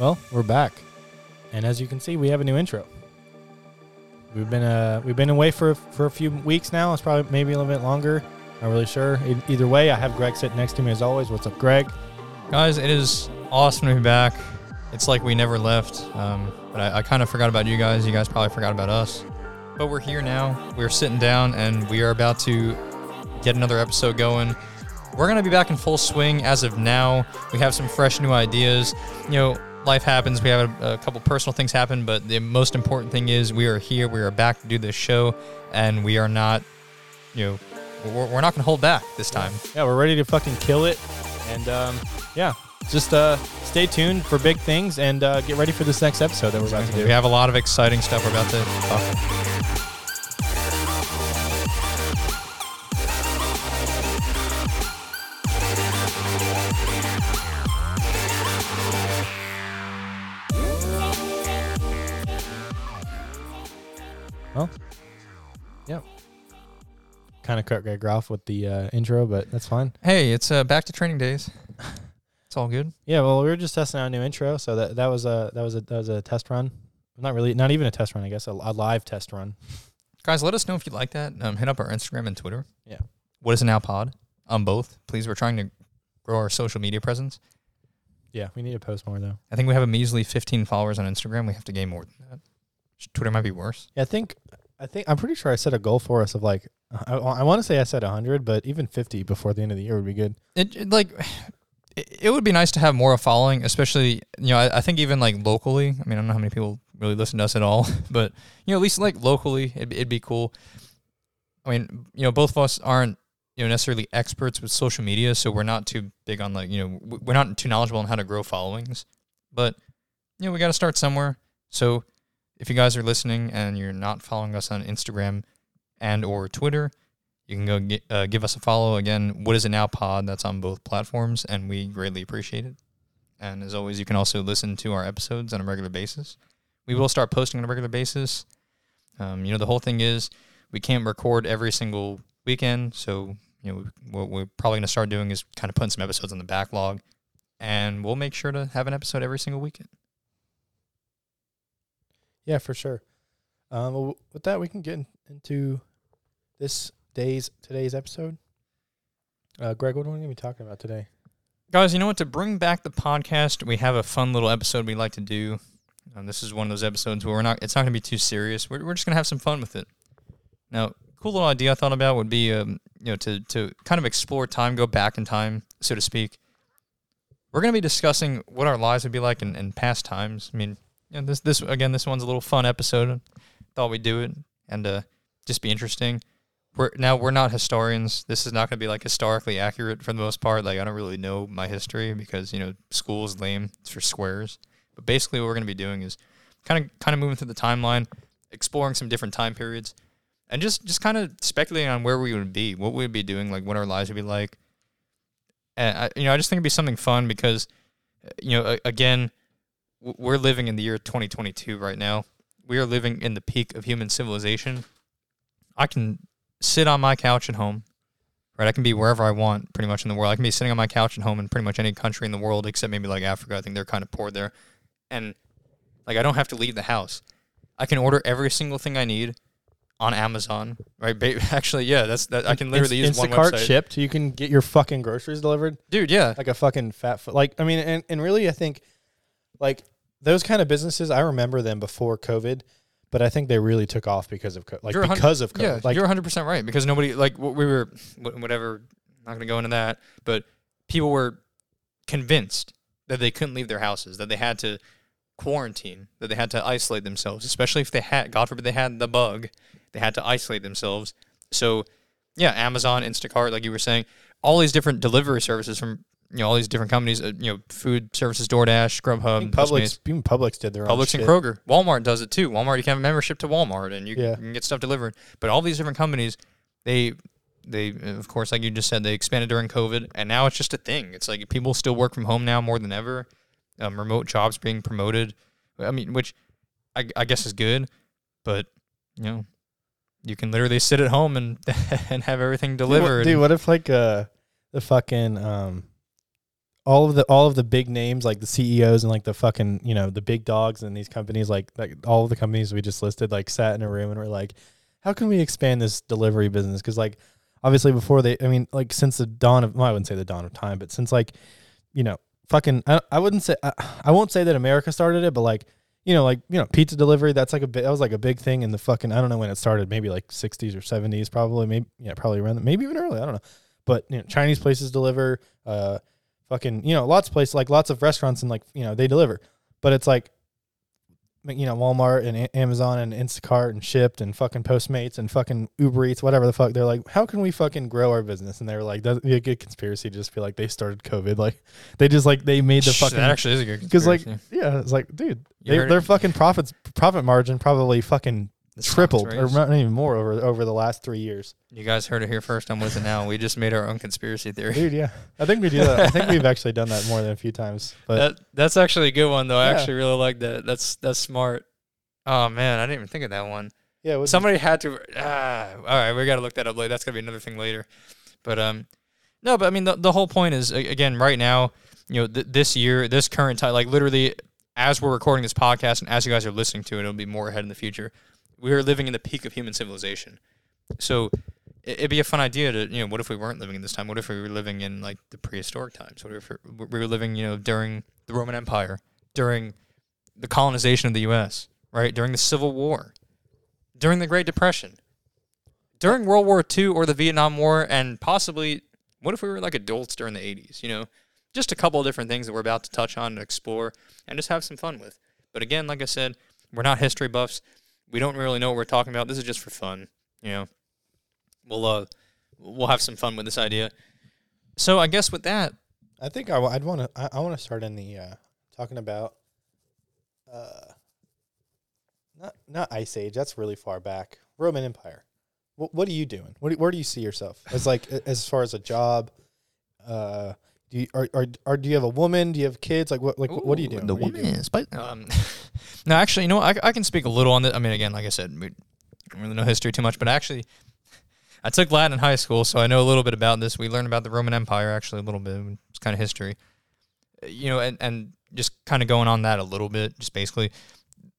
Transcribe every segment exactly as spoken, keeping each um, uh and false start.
Well, we're back, and as you can see, we have a new intro. We've been uh we've been away for for a few weeks now. It's probably maybe a little bit longer. Not really sure. E- either way, I have Greg sitting next to me as always. What's up, Greg? Guys, it is awesome to be back. It's like we never left. Um, but I, I kind of forgot about you guys. You guys probably forgot about us. But we're here now. We're sitting down, and we are about to get another episode going. We're gonna be back in full swing as of now. We have some fresh new ideas. You know. Life happens. We have a, a couple personal things happen, but the most important thing is we are here. We are back to do this show, and we are not, you know, we're, we're not going to hold back this time. Yeah, we're ready to fucking kill it. And um, yeah, just uh, stay tuned for big things and uh, get ready for this next episode that we're about to do. We have a lot of exciting stuff we're about to talk about. Well, yeah, kind of cut Greg off with the uh, intro, but that's fine. Hey, it's uh, back to training days. It's all good. Yeah, well, we were just testing out a new intro, so that that was a that was a that was a test run. Not really, not even a test run, I guess, a, a live test run. Guys, let us know if you like that. Um, hit up our Instagram and Twitter. Yeah, Whatisitnowpod on both. Please, we're trying to grow our social media presence. Yeah, we need to post more though. I think we have a measly fifteen followers on Instagram. We have to gain more than that. Twitter might be worse. Yeah, I think, I think I'm pretty sure I set a goal for us of like, I, I want to say I said one hundred, but even fifty before the end of the year would be good. It, it like, it, it would be nice to have more of following, especially you know I, I think even like locally. I mean, I don't know how many people really listen to us at all, but you know at least like locally, it'd, it'd be cool. I mean, you know, both of us aren't you know necessarily experts with social media, so we're not too big on like you know we're not too knowledgeable on how to grow followings, but you know we got to start somewhere. So. If you guys are listening and you're not following us on Instagram and or Twitter, you can go get, uh, give us a follow. Again, What Is It Now Pod, that's on both platforms, and we greatly appreciate it. And as always, you can also listen to our episodes on a regular basis. We will start posting on a regular basis. Um, you know, the whole thing is we can't record every single weekend, so you know what we're probably going to start doing is kind of putting some episodes on the backlog, and we'll make sure to have an episode every single weekend. Yeah, for sure. Um, well, with that, we can get in, into this day's today's episode. Uh, Greg, what are we going to be talking about today? Guys, you know what? To bring back the podcast, we have a fun little episode we like to do. Um, this is one of those episodes where we're not. It's not going to be too serious. We're we're just going to have some fun with it. Now, cool little idea I thought about would be, um, you know, to to kind of explore time, go back in time, so to speak. We're going to be discussing what our lives would be like in, in past times. I mean. And this, this again, this one's a little fun episode. Thought we'd do it and uh, just be interesting. We're now we're not historians. This is not going to be like historically accurate for the most part. Like I don't really know my history because you know school is lame. It's for squares. But basically, what we're going to be doing is kind of kind of moving through the timeline, exploring some different time periods, and just just kind of speculating on where we would be, what we would be doing, like what our lives would be like. And I, you know, I just think it'd be something fun because you know again. We're living in the year twenty twenty-two right now. We are living in the peak of human civilization. I can sit on my couch at home, right? I can be wherever I want pretty much in the world. I can be sitting on my couch at home in pretty much any country in the world except maybe like Africa. I think they're kind of poor there. And like I don't have to leave the house. I can order every single thing I need on Amazon, right? Actually, yeah, that's that. I can literally use Instacart, one website. Shipt. You can get your fucking groceries delivered. Dude, yeah. Like a fucking fat foot. Like, I mean, and, and really I think like... Those kind of businesses, I remember them before COVID, but I think they really took off because of COVID. Like because of COVID. Yeah, like, you're one hundred percent right because nobody like we were whatever. Not going to go into that, but people were convinced that they couldn't leave their houses, that they had to quarantine, that they had to isolate themselves, especially if they had, God forbid, they had the bug, they had to isolate themselves. So yeah, Amazon, Instacart, like you were saying, all these different delivery services from. You know, all these different companies, uh, you know, food services, DoorDash, Grubhub. Publix, even Publix did their own Publix shit. And Kroger. Walmart does it too. Walmart, you can have a membership to Walmart and you, yeah. you can get stuff delivered. But all these different companies, they, they of course, like you just said, they expanded during COVID. And now it's just a thing. It's like people still work from home now more than ever. Um, remote jobs being promoted. I mean, which I, I guess is good. But, you know, you can literally sit at home and, and have everything delivered. Dude, what, dude, what if like uh, the fucking... Um, all of the all of the big names, like the C E Os and like the fucking, you know, the big dogs in these companies, like like all of the companies we just listed, like sat in a room and were like, how can we expand this delivery business? Because like obviously before they, I mean, like since the dawn of, well, I wouldn't say the dawn of time, but since like, you know, fucking, I, I wouldn't say, I, I won't say that America started it, but like, you know, like, you know, pizza delivery, that's like a bit, that was like a big thing in the fucking, I don't know when it started, maybe like sixties or seventies, probably, maybe, yeah, probably around, the, maybe even early, I don't know. But, you know, Chinese places deliver, uh, fucking, you know, lots of places, like lots of restaurants and like, you know, they deliver, but it's like, you know, Walmart and a- Amazon and Instacart and Shipt and fucking Postmates and fucking Uber Eats, whatever the fuck. They're like, how can we fucking grow our business? And they were like, that'd be a good conspiracy to just feel like they started COVID. Like they just like, they made the fucking, that actually is a good conspiracy. Cause like, yeah, it's like, dude, they, their it. fucking profits, profit margin probably fucking This tripled or not even more over over the last three years. You guys heard it here first. I'm with it now. We just made our own conspiracy theory. Dude, yeah. I think we do that. I think we've actually done that more than a few times. But that, that's actually a good one, though. Yeah. I actually really like that. That's that's smart. Oh, man. I didn't even think of that one. Yeah. Somebody had to. Ah, all right. We got to look that up later. That's going to be another thing later. But, um, no, but I mean, the, the whole point is, again, right now, you know, th- this year, this current time, like literally as we're recording this podcast and as you guys are listening to it, it'll be more ahead in the future. We are living in the peak of human civilization. So it'd be a fun idea to, you know, what if we weren't living in this time? What if we were living in, like, the prehistoric times? What if we were living, you know, during the Roman Empire, during the colonization of the U S, right? During the Civil War, during the Great Depression, during World War Two or the Vietnam War, and possibly what if we were, like, adults during the eighties, you know? Just a couple of different things that we're about to touch on and explore and just have some fun with. But again, like I said, we're not history buffs. We don't really know what we're talking about. This is just for fun, you know. We'll uh, we'll have some fun with this idea. So I guess with that, I think I w- I'd want to. I, I want to start in the uh, talking about uh, not not Ice Age. That's really far back. Roman Empire. W- what are you doing? What do, where do you see yourself as like as far as a job? Uh, do you are are, are do you have a woman? Do you have kids? Like what like Ooh, what are you doing? The woman is but um. No, actually, you know what? I, I can speak a little on this. I mean, again, like I said, we don't really know history too much, but actually, I took Latin in high school, so I know a little bit about this. We learned about the Roman Empire, actually, a little bit. It's kind of history. You know, and, and just kind of going on that a little bit, just basically,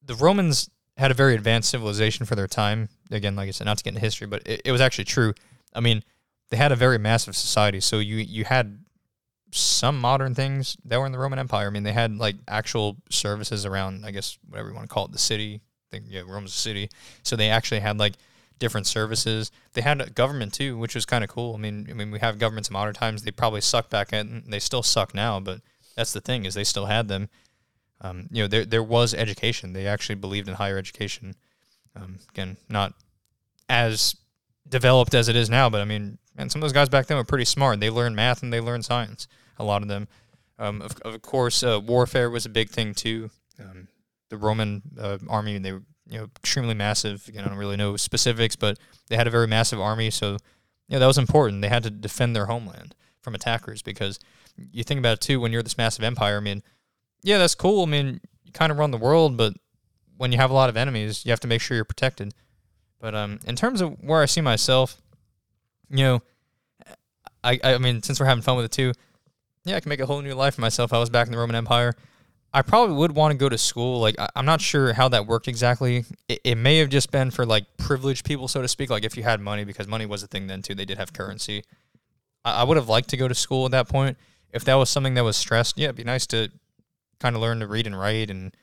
the Romans had a very advanced civilization for their time. Again, like I said, not to get into history, but it, it was actually true. I mean, they had a very massive society, so you you had some modern things that were in the Roman Empire. I mean, they had like actual services around, I guess, whatever you want to call it, the city. I think, yeah, Rome's a city. So they actually had like different services. They had a government too, which was kind of cool. I mean, I mean, we have governments in modern times. They probably suck back in. They still suck now, but that's the thing is they still had them. Um, you know, there there was education. They actually believed in higher education. Um, again, not as developed as it is now, but I mean, and some of those guys back then were pretty smart. They learned math and they learned science, a lot of them. Um, of, of course, uh, warfare was a big thing, too. Um, the Roman uh, army, they were you know, extremely massive. Again, I don't really know specifics, but they had a very massive army. So you know, that was important. They had to defend their homeland from attackers because you think about it, too, when you're this massive empire, I mean, yeah, that's cool. I mean, you kind of run the world, but when you have a lot of enemies, you have to make sure you're protected. But um, in terms of where I see myself, you know, I I mean, since we're having fun with it too, yeah, I can make a whole new life for myself. I was back in the Roman Empire. I probably would want to go to school. Like, I, I'm not sure how that worked exactly. It, it may have just been for, like, privileged people, so to speak. Like, if you had money, because money was a thing then, too. They did have currency. I, I would have liked to go to school at that point. If that was something that was stressed, yeah, it'd be nice to kind of learn to read and write and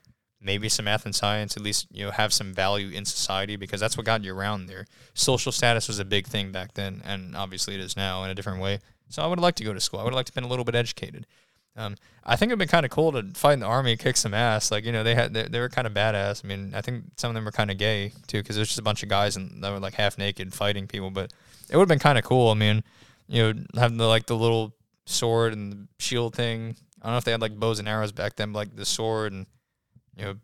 maybe some math and science, at least, you know, have some value in society because that's what got you around there. Social status was a big thing back then, and obviously it is now in a different way. So I would like to go to school. I would like to have been a little bit educated. Um, I think it would be kind of cool to fight in the army and kick some ass. Like, you know, they had they, they were kind of badass. I mean, I think some of them were kind of gay, too, because there's just a bunch of guys and they were, like, half-naked fighting people. But it would have been kind of cool. I mean, you know, having, the, like, the little sword and the shield thing. I don't know if they had, like, bows and arrows back then, but, like, the sword and, you know,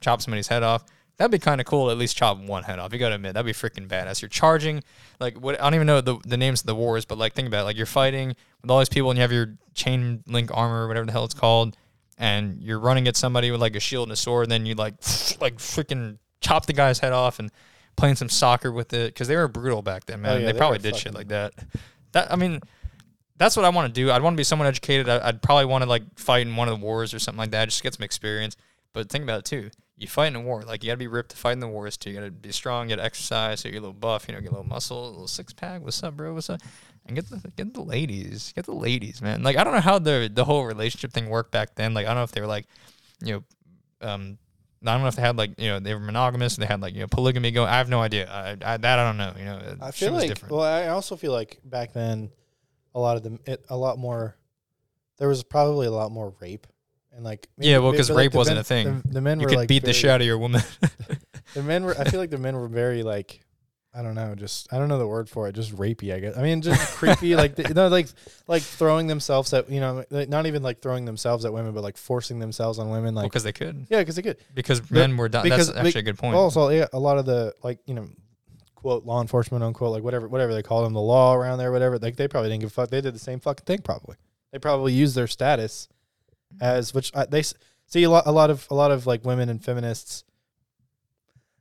chop somebody's head off. That'd be kind of cool to at least chop one head off. You got to admit, that'd be freaking badass. You're charging, like, what I don't even know the, the names of the wars, but, like, think about it. Like, you're fighting with all these people, and you have your chain link armor, whatever the hell it's called, and you're running at somebody with, like, a shield and a sword, and then you, like, like freaking chop the guy's head off and playing some soccer with it, because they were brutal back then, man. Oh, yeah, they, they probably did shit like that. That, I mean, That's what I want to do. I'd want to be someone educated. I'd probably want to, like, fight in one of the wars or something like that. Just to get some experience. But think about it, too. You fight in a war. Like, you got to be ripped to fight in the wars, too. You got to be strong. You got to exercise. So you're a little buff. You know, get a little muscle, a little six-pack. What's up, bro? What's up? And get the get the ladies. Get the ladies, man. Like, I don't know how the the whole relationship thing worked back then. Like, I don't know if they were, like, you know, um, I don't know if they had, like, you know, they were monogamous. They had, like, you know, polygamy going. I have no idea. I, I, that I don't know. You know, I feel like, different. Well, I also feel like back then, a lot of them, it, a lot more, there was probably a lot more rape. And, like, maybe, yeah, well, because like rape wasn't men, a thing. The, the men you were could like beat very, the shit out of your woman. The men were, I feel like the men were very, like, I don't know, just, I don't know the word for it, just rapey, I guess. I mean, just creepy, like, the, you know, like, like throwing themselves at, you know, like not even like throwing themselves at women, but like forcing themselves on women. Like, because well, they could. Yeah, because they could. Because but men were done. That's actually a good point. Also, yeah, a lot of the, like, you know, quote, law enforcement, unquote, like whatever, whatever they call them, the law around there, whatever, like they probably didn't give a fuck. They did the same fucking thing, probably. They probably used their status as, which I, they see a lot, a lot of, a lot of like women and feminists.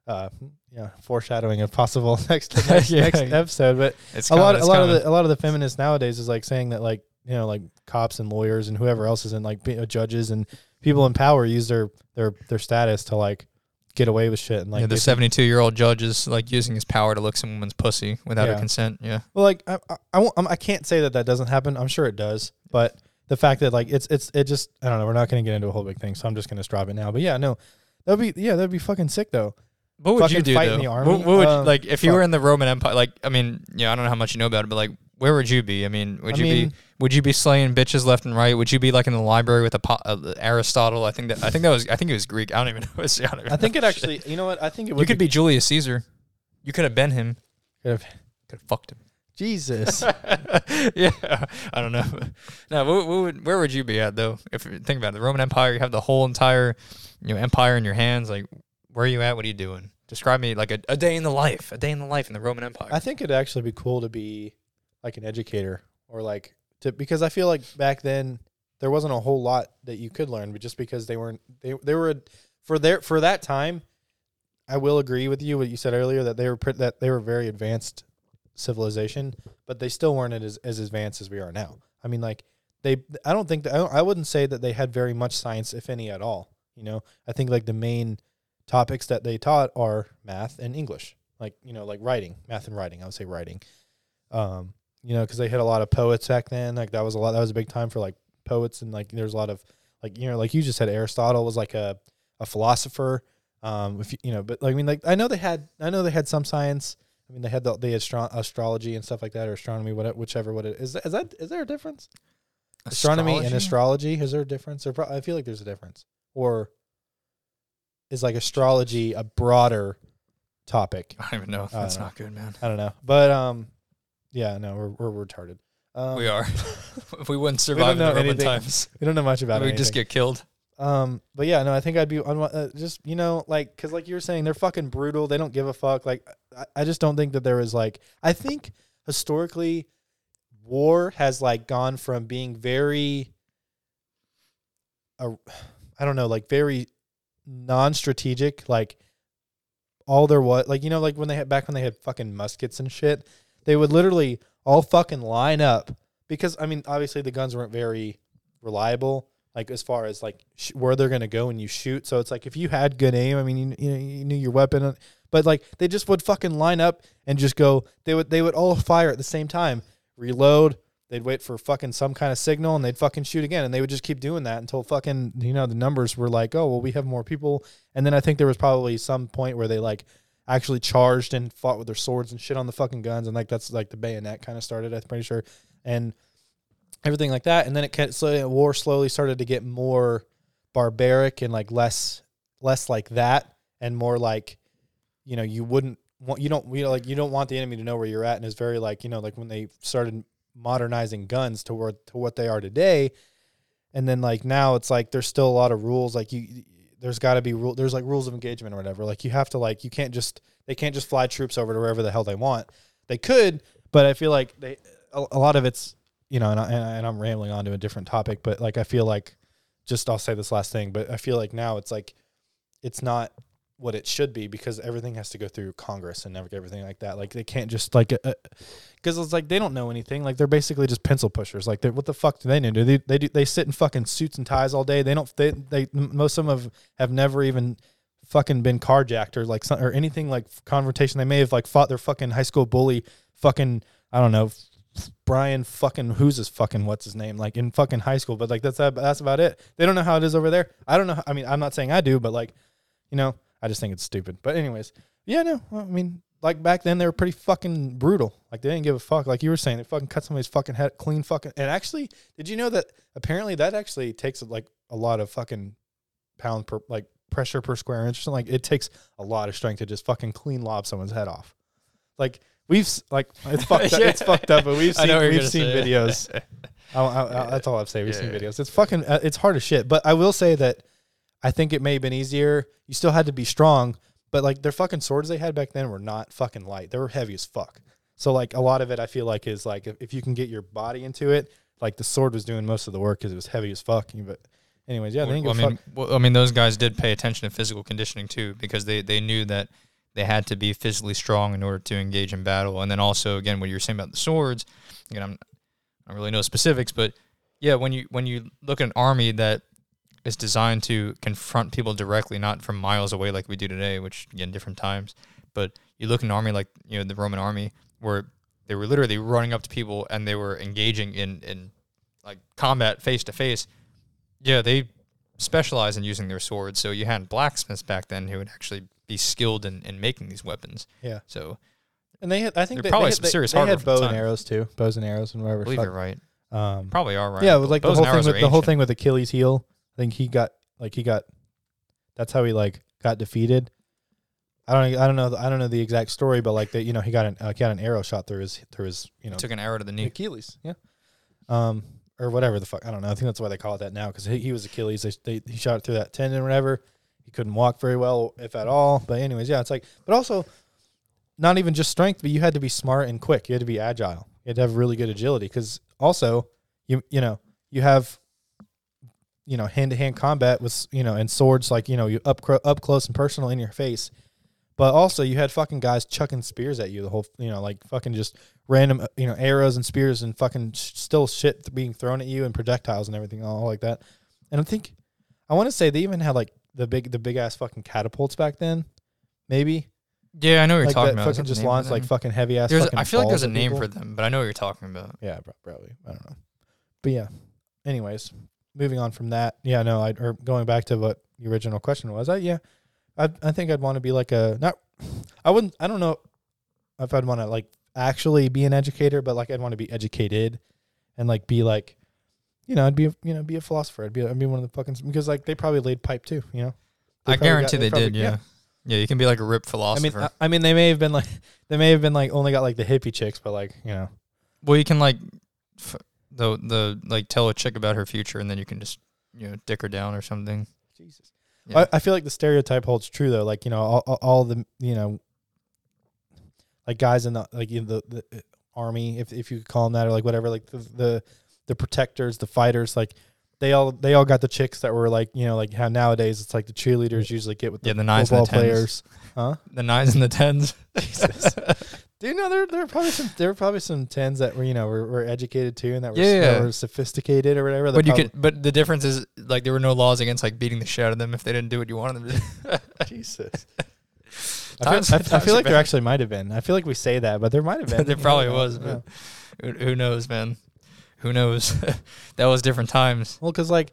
Uh, yeah, foreshadowing a possible next next, yeah, next episode, but it's a common, lot, a lot common. of the, a lot of the feminists nowadays is like saying that, like, you know, like cops and lawyers and whoever else is in, like, be, uh, judges and people in power use their their their status to, like, get away with shit. And, like, yeah, the seventy-two year old judge is, like, using his power to look some woman's pussy without yeah. her consent. Yeah. Well, like I I, I, won't, I can't say that that doesn't happen. I'm sure it does, but the fact that, like, it's it's it just I don't know. We're not going to get into a whole big thing, so I'm just going to drop it now. But yeah, no, that'd be yeah, that'd be fucking sick though. What would you do, though? What, what would um, like if fuck. you were in the Roman Empire? Like, I mean, you know, I don't know how much you know about it, but, like, where would you be? I mean, would I you mean, be would you be slaying bitches left and right? Would you be, like, in the library with a po- uh, Aristotle? I think that I think that was I think it was Greek. I don't even know. I, don't even I think know it actually. Shit. You know what? I think it. Would you could be, be Julius Caesar. You could have been him. Could have could have fucked him. Jesus. Yeah, I don't know. Now, what, what would, where would you be at though? If you think about it, the Roman Empire, you have the whole entire, you know, empire in your hands, like. Where are you at? What are you doing? Describe me, like, a, a day in the life, a day in the life in the Roman Empire. I think it'd actually be cool to be, like, an educator or, like, to, because I feel like back then there wasn't a whole lot that you could learn, but just because they weren't, they they were, for their, for that time, I will agree with you what you said earlier, that they were, that they were very advanced civilization, but they still weren't as, as advanced as we are now. I mean, like, they, I don't think, that, I, don't, I wouldn't say that they had very much science, if any at all, you know? I think, like, the main topics that they taught are math and English, like, you know, like writing, math and writing. I would say writing, um, you know, because they had a lot of poets back then. Like, that was a lot. That was a big time for, like, poets, and, like, there's a lot of, like, you know, like you just said, Aristotle was, like, a, a philosopher. Um, if you, you know, but like, I mean, like I know they had, I know they had some science. I mean, they had the, the astro- astrology and stuff like that, or astronomy, whatever, whichever. What it is, is that is there a difference? Astronomy astrology? and astrology is there a difference? Or pro- I feel like there's a difference. Or is, like, astrology a broader topic? I don't even know. That's not good, man. I don't know. But, um, yeah, no, we're, we're retarded. Um, we are. We wouldn't survive we in the Roman times. We don't know much about it. We'd just get killed. Um, but, yeah, no, I think I'd be un- uh, just, you know, like, because, like you were saying, they're fucking brutal. They don't give a fuck. Like, I, I just don't think that there is, like, I think historically war has, like, gone from being very, uh, I don't know, like, very non-strategic, like, all there was, like, you know, like when they had back when they had fucking muskets and shit, they would literally all fucking line up because, I mean, obviously the guns weren't very reliable, like, as far as, like, sh- where they're gonna go when you shoot. So it's like, if you had good aim, I mean, you, you know, you knew your weapon, but, like, they just would fucking line up and just go. They would they would all fire at the same time, reload. They'd wait for fucking some kind of signal, and they'd fucking shoot again. And they would just keep doing that until fucking, you know, the numbers were like, oh, well, we have more people. And then I think there was probably some point where they, like, actually charged and fought with their swords and shit on the fucking guns. And, like, that's, like, the bayonet kind of started, I'm pretty sure. And everything like that. And then it kept slowly, war slowly started to get more barbaric and, like, less, less like that. And more like, you know, you wouldn't want, you don't, you know, like, you don't want the enemy to know where you're at. And it's very, like, you know, like when they started modernizing guns toward to what they are today, and then, like, now it's like there's still a lot of rules, like, you there's got to be rule there's like rules of engagement or whatever, like, you have to, like, you can't just they can't just fly troops over to wherever the hell they want. They could, but I feel like they a, a lot of it's, you know, and, I, and, I, and I'm rambling on to a different topic, but, like, I feel like just I'll say this last thing, but I feel like now it's like it's not what it should be, because everything has to go through Congress and everything like that. Like, they can't just, like, because uh, it's like, they don't know anything. Like, they're basically just pencil pushers. Like, what the fuck do they know? Do they, they do they sit in fucking suits and ties all day? They don't. They they most of them have, have never even fucking been carjacked or like some, or anything like confrontation. They may have like fought their fucking high school bully. Fucking I don't know. Brian fucking who's his fucking what's his name like in fucking high school, but like that's that's about it. They don't know how it is over there. I don't know how, I mean, I'm not saying I do, but like, you know, I just think it's stupid. But anyways, yeah, no, well, I mean, like back then they were pretty fucking brutal. Like, they didn't give a fuck. Like you were saying, they fucking cut somebody's fucking head clean fucking. And actually, did you know that apparently that actually takes like a lot of fucking pound per like pressure per square inch or something? Like, it takes a lot of strength to just fucking clean lob someone's head off. Like, We've like it's fucked up. Yeah. It's fucked up, but we've seen we've seen say. videos. I, I, I, that's all I've said. We've yeah, seen yeah. videos. It's fucking uh, it's hard as shit. But I will say that I think it may have been easier. You still had to be strong, but like their fucking swords they had back then were not fucking light. They were heavy as fuck. So like a lot of it, I feel like is like if, if you can get your body into it, like the sword was doing most of the work because it was heavy as fuck. But anyways, yeah, they well, I mean, fuck. well, I mean, those guys did pay attention to physical conditioning too, because they they knew that they had to be physically strong in order to engage in battle. And then also, again, what you were saying about the swords, again, I'm, I don't really know specifics, but yeah, when you when you look at an army that is designed to confront people directly, not from miles away like we do today, which, again, different times, but you look at an army like, you know, the Roman army, where they were literally running up to people and they were engaging in, in like combat face-to-face, yeah, they specialize in using their swords. So you had blacksmiths back then who would actually be skilled in, in making these weapons. Yeah. So, and they had, I think they probably they had, some serious they, hardware. They had bow and arrows too, bows and arrows and whatever. I believe fuck. You're right. Um, probably are right. Yeah, it was like bows the whole thing with ancient. the whole thing with Achilles' heel. I think he got like he got. That's how he like got defeated. I don't I don't know I don't know the exact story, but like that, you know, he got an uh, he got an arrow shot through his through his you know he took an arrow to the knee. Achilles. Yeah. Um or whatever the fuck, I don't know. I think that's why they call it that now, because he, he was Achilles. They, they he shot it through that tendon or whatever. He couldn't walk very well, if at all. But anyways, yeah, it's like, but also not even just strength, but you had to be smart and quick. You had to be agile. You had to have really good agility, because also you, you know, you have, you know, hand-to-hand combat with, you know, and swords, like, you know, you up, up close and personal in your face. But also you had fucking guys chucking spears at you the whole, you know, like fucking just random, you know, arrows and spears and fucking sh- still shit being thrown at you and projectiles and everything all like that. And I think, I want to say they even had like, The big, the big ass fucking catapults back then, maybe. Yeah, I know what you're like talking that about. Fucking just launched like fucking heavy ass. Fucking I feel like there's a name people. for them, but I know what you're talking about. Yeah, probably. I don't know, but yeah. Anyways, moving on from that. Yeah, no, I or going back to what the original question was. I yeah, I I think I'd want to be like a not. I wouldn't. I don't know if I'd want to like actually be an educator, but like I'd want to be educated, and like be like. You know, I'd be, a, you know, be a philosopher. I'd be, I'd be one of the fucking, because like they probably laid pipe too, you know? They I guarantee got, they, they probably, did. Yeah. yeah. Yeah. You can be like a rip philosopher. I mean, I, I mean, they may have been like, they may have been like only got like the hippie chicks, but like, you know, well, you can like f- the, the, like tell a chick about her future and then you can just, you know, dick her down or something. Jesus. Yeah. I, I feel like the stereotype holds true though. Like, you know, all, all the, you know, like guys in the, like in the, the army, if, if you could call them that or like whatever, like the, the the protectors, the fighters, like they all they all got the chicks that were like, you know, like how nowadays it's like the cheerleaders usually get with the, yeah, the nines football and the players. Huh? The nines and the tens. Jesus. Do you know there there were probably some there were probably some tens that were, you know, were, were educated too and that were, yeah, yeah. that were sophisticated or whatever. But you could but the difference is like there were no laws against like beating the shit out of them if they didn't do what you wanted them to do. Jesus. I feel, I, I feel like there actually might have been. I feel like we say that, but there might have been. There probably know, was, but yeah. who knows, man. Who knows? That was different times. Well, because like